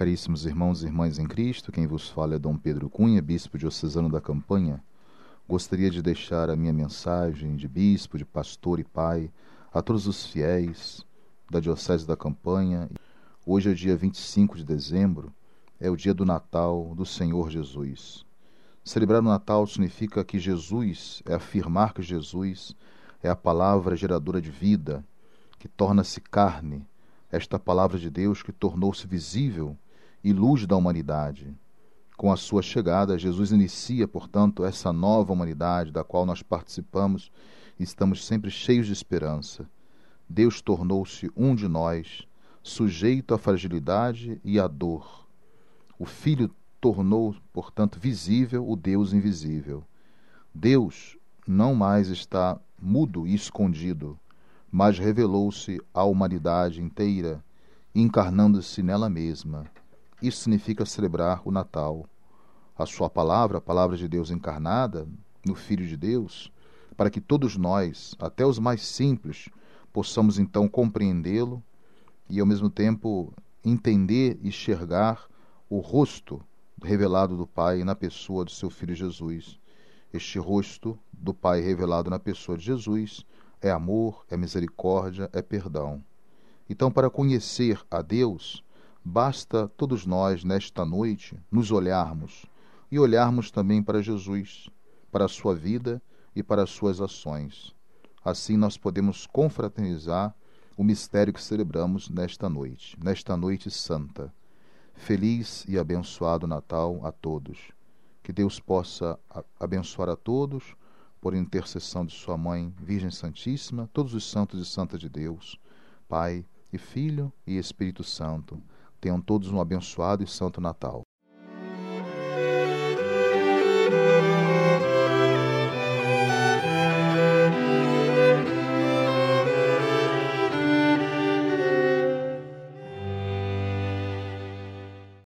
caríssimos irmãos e irmãs em Cristo, quem vos fala é Dom Pedro Cunha, bispo diocesano da Campanha. Gostaria de deixar a minha mensagem de bispo, de pastor e pai a todos os fiéis da Diocese da Campanha. Hoje é o dia 25 de dezembro, é o dia do Natal do Senhor Jesus. Celebrar o Natal significa que Jesus, é afirmar que Jesus é a palavra geradora de vida, que torna-se carne, esta palavra de Deus que tornou-se visível e luz da humanidade. Com a sua chegada, Jesus inicia, portanto, essa nova humanidade da qual nós participamos e estamos sempre cheios de esperança. Deus tornou-se um de nós, sujeito à fragilidade e à dor. O Filho tornou, portanto, visível o Deus invisível. Deus não mais está mudo e escondido, mas revelou-se à humanidade inteira, encarnando-se nela mesma. Isso significa celebrar o Natal. A sua palavra, a palavra de Deus encarnada, no Filho de Deus, para que todos nós, até os mais simples, possamos então compreendê-lo e ao mesmo tempo entender e enxergar o rosto revelado do Pai na pessoa do seu Filho Jesus. Este rosto do Pai revelado na pessoa de Jesus é amor, é misericórdia, é perdão. Então, para conhecer a Deus, basta todos nós, nesta noite, nos olharmos e olharmos também para Jesus, para a sua vida e para as suas ações. Assim nós podemos confraternizar o mistério que celebramos nesta noite santa. Feliz e abençoado Natal a todos. Que Deus possa abençoar a todos, por intercessão de sua Mãe, Virgem Santíssima, todos os santos e santas de Deus, Pai e Filho e Espírito Santo. Tenham todos um abençoado e santo Natal.